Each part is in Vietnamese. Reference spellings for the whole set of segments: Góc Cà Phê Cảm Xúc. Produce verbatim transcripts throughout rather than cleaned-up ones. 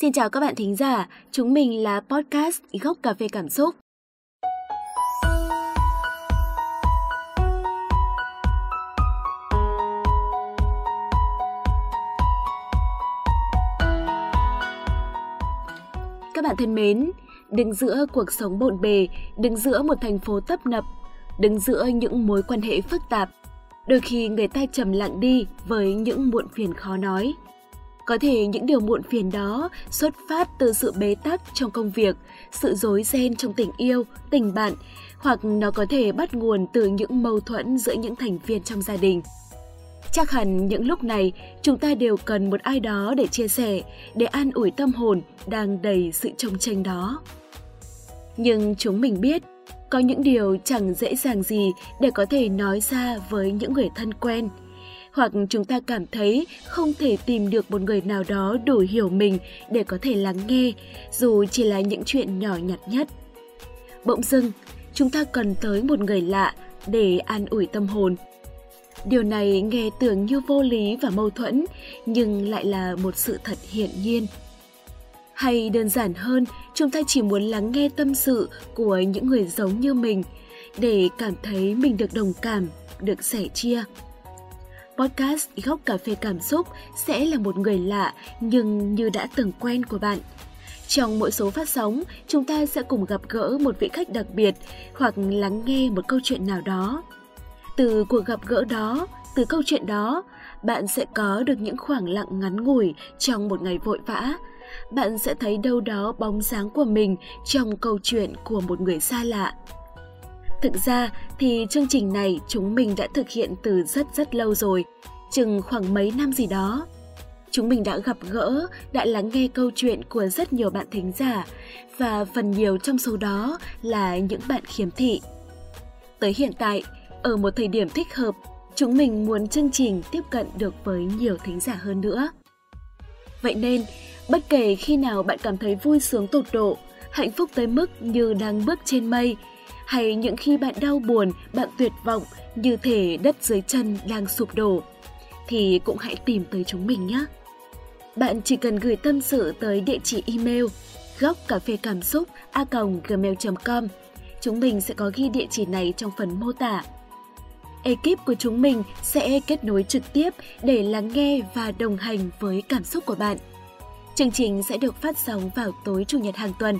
Xin chào các bạn thính giả, chúng mình là podcast Góc Cà Phê Cảm Xúc. Các bạn thân mến, đứng giữa cuộc sống bộn bề, đứng giữa một thành phố tấp nập, đứng giữa những mối quan hệ phức tạp, đôi khi người ta trầm lặng đi với những muộn phiền khó nói. Có thể những điều muộn phiền đó xuất phát từ sự bế tắc trong công việc, sự rối ren trong tình yêu, tình bạn, hoặc nó có thể bắt nguồn từ những mâu thuẫn giữa những thành viên trong gia đình. Chắc hẳn những lúc này chúng ta đều cần một ai đó để chia sẻ, để an ủi tâm hồn đang đầy sự chông chênh đó. Nhưng chúng mình biết, có những điều chẳng dễ dàng gì để có thể nói ra với những người thân quen. Hoặc chúng ta cảm thấy không thể tìm được một người nào đó đủ hiểu mình để có thể lắng nghe, dù chỉ là những chuyện nhỏ nhặt nhất. Bỗng dưng, chúng ta cần tới một người lạ để an ủi tâm hồn. Điều này nghe tưởng như vô lý và mâu thuẫn, nhưng lại là một sự thật hiển nhiên. Hay đơn giản hơn, chúng ta chỉ muốn lắng nghe tâm sự của những người giống như mình, để cảm thấy mình được đồng cảm, được sẻ chia. Podcast Góc Cà Phê Cảm Xúc sẽ là một người lạ nhưng như đã từng quen của bạn. Trong mỗi số phát sóng, chúng ta sẽ cùng gặp gỡ một vị khách đặc biệt hoặc lắng nghe một câu chuyện nào đó. Từ cuộc gặp gỡ đó, từ câu chuyện đó, bạn sẽ có được những khoảng lặng ngắn ngủi trong một ngày vội vã. Bạn sẽ thấy đâu đó bóng dáng của mình trong câu chuyện của một người xa lạ. Thực ra thì chương trình này chúng mình đã thực hiện từ rất rất lâu rồi, chừng khoảng mấy năm gì đó. Chúng mình đã gặp gỡ, đã lắng nghe câu chuyện của rất nhiều bạn thính giả và phần nhiều trong số đó là những bạn khiếm thị. Tới hiện tại, ở một thời điểm thích hợp, chúng mình muốn chương trình tiếp cận được với nhiều thính giả hơn nữa. Vậy nên, bất kể khi nào bạn cảm thấy vui sướng tột độ, hạnh phúc tới mức như đang bước trên mây, hay những khi bạn đau buồn, bạn tuyệt vọng, như thể đất dưới chân đang sụp đổ, thì cũng hãy tìm tới chúng mình nhé. Bạn chỉ cần gửi tâm sự tới địa chỉ email goccaphecamxuc a còng gmail chấm com. Chúng mình sẽ có ghi địa chỉ này trong phần mô tả. Ekip của chúng mình sẽ kết nối trực tiếp để lắng nghe và đồng hành với cảm xúc của bạn. Chương trình sẽ được phát sóng vào tối Chủ nhật hàng tuần.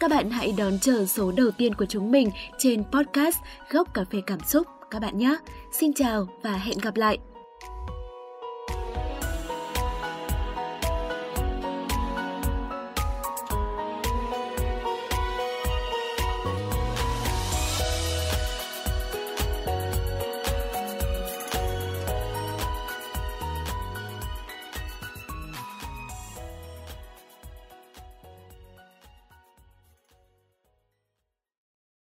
Các bạn hãy đón chờ số đầu tiên của chúng mình trên podcast Góc Cà Phê Cảm Xúc các bạn nhé. Xin chào và hẹn gặp lại!